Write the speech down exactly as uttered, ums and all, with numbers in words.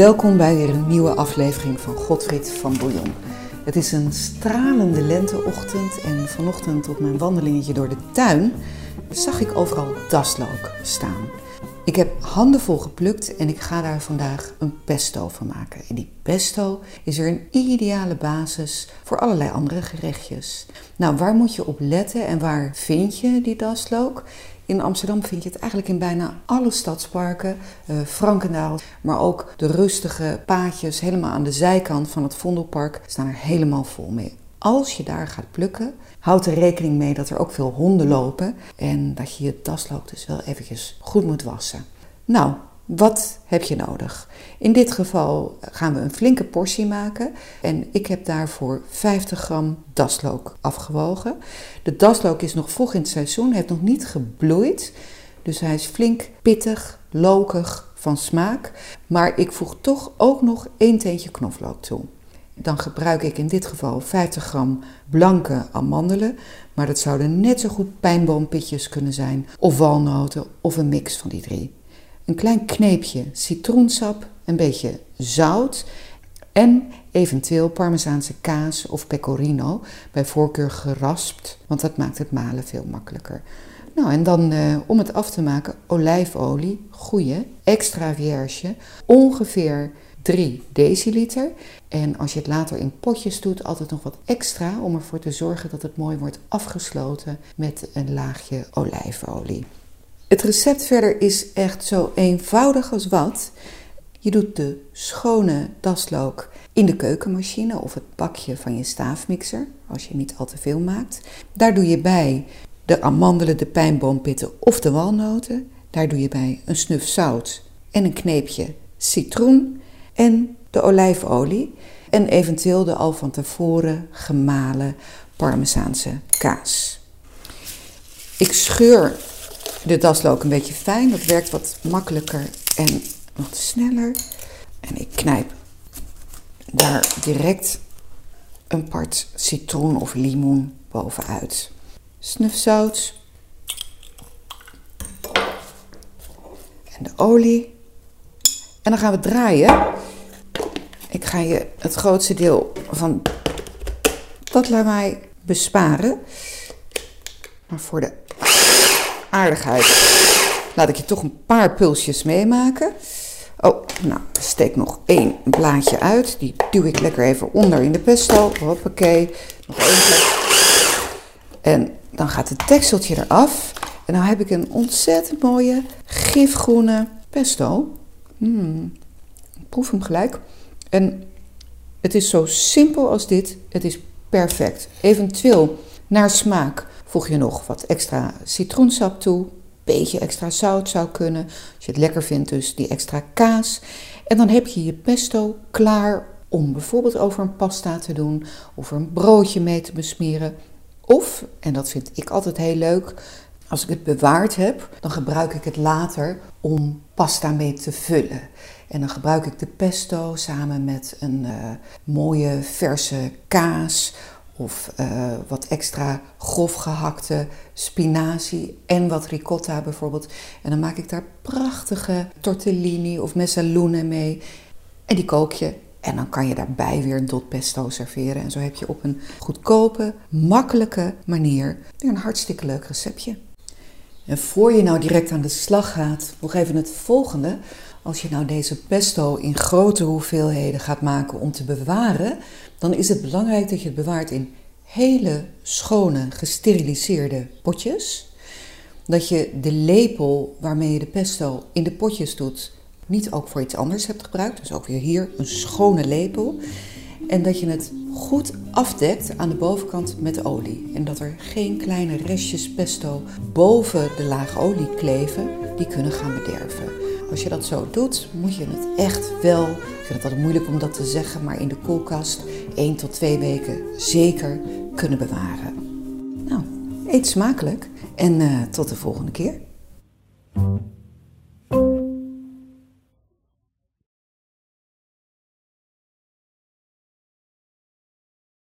Welkom bij weer een nieuwe aflevering van Godfried van Bouillon. Het is een stralende lenteochtend en vanochtend op mijn wandelingetje door de tuin zag ik overal daslook staan. Ik heb handenvol geplukt en ik ga daar vandaag een pesto van maken. En die pesto is er een ideale basis voor allerlei andere gerechtjes. Nou, waar moet je op letten en waar vind je die daslook? In Amsterdam vind je het eigenlijk in bijna alle stadsparken, eh, Frankendaal, maar ook de rustige paadjes helemaal aan de zijkant van het Vondelpark staan er helemaal vol mee. Als je daar gaat plukken, houd er rekening mee dat er ook veel honden lopen en dat je je daslook dus wel eventjes goed moet wassen. Nou, wat heb je nodig? In dit geval gaan we een flinke portie maken en ik heb daarvoor vijftig gram daslook afgewogen. De daslook is nog vroeg in het seizoen, heeft nog niet gebloeid, dus hij is flink pittig, lokig van smaak. Maar ik voeg toch ook nog één teentje knoflook toe. Dan gebruik ik in dit geval vijftig gram blanke amandelen, maar dat zouden net zo goed pijnboompitjes kunnen zijn of walnoten of een mix van die drie. Een klein kneepje citroensap, een beetje zout en eventueel parmezaanse kaas of pecorino, bij voorkeur geraspt, want dat maakt het malen veel makkelijker. Nou, en dan eh, om het af te maken, olijfolie, goede, extra vierge, ongeveer drie deciliter. En als je het later in potjes doet, altijd nog wat extra om ervoor te zorgen dat het mooi wordt afgesloten met een laagje olijfolie. Het recept verder is echt zo eenvoudig als wat. Je doet de schone daslook in de keukenmachine of het bakje van je staafmixer, als je niet al te veel maakt. Daar doe je bij de amandelen, de pijnboompitten of de walnoten. Daar doe je bij een snuf zout en een kneepje citroen en de olijfolie. En eventueel de al van tevoren gemalen parmezaanse kaas. Ik scheur de daslook een beetje fijn, dat werkt wat makkelijker en wat sneller. En ik knijp daar direct een part citroen of limoen bovenuit. Snufzout. En de olie. En dan gaan we draaien. Ik ga je het grootste deel van dat lawaai besparen. Maar voor de aardigheid laat ik je toch een paar pulsjes meemaken. Oh, nou, er steekt nog één blaadje uit. Die duw ik lekker even onder in de pesto. Hoppakee. Nog eentje. En dan gaat het dekseltje eraf. En nou heb ik een ontzettend mooie gifgroene pesto. Mm, ik proef hem gelijk. En het is zo simpel als dit. Het is perfect. Eventueel naar smaak voeg je nog wat extra citroensap toe. Een beetje extra zout zou kunnen. Als je het lekker vindt, dus die extra kaas. En dan heb je je pesto klaar om bijvoorbeeld over een pasta te doen. Of er een broodje mee te besmeren. Of, en dat vind ik altijd heel leuk, als ik het bewaard heb, dan gebruik ik het later om pasta mee te vullen. En dan gebruik ik de pesto samen met een uh, mooie verse kaas of uh, wat extra grof gehakte spinazie en wat ricotta bijvoorbeeld. En dan maak ik daar prachtige tortellini of mezzalunen mee en die kook je. En dan kan je daarbij weer een dot pesto serveren. En zo heb je op een goedkope, makkelijke manier weer een hartstikke leuk receptje. En voor je nou direct aan de slag gaat, nog even het volgende. Als je nou deze pesto in grote hoeveelheden gaat maken om te bewaren, dan is het belangrijk dat je het bewaart in hele schone, gesteriliseerde potjes. Dat je de lepel waarmee je de pesto in de potjes doet, niet ook voor iets anders hebt gebruikt. Dus ook weer hier een schone lepel. En dat je het goed afdekt aan de bovenkant met olie. En dat er geen kleine restjes pesto boven de laag olie kleven, die kunnen gaan bederven. Als je dat zo doet, moet je het echt wel, ik vind het altijd moeilijk om dat te zeggen, maar in de koelkast één tot twee weken zeker kunnen bewaren. Nou, eet smakelijk en uh, tot de volgende keer.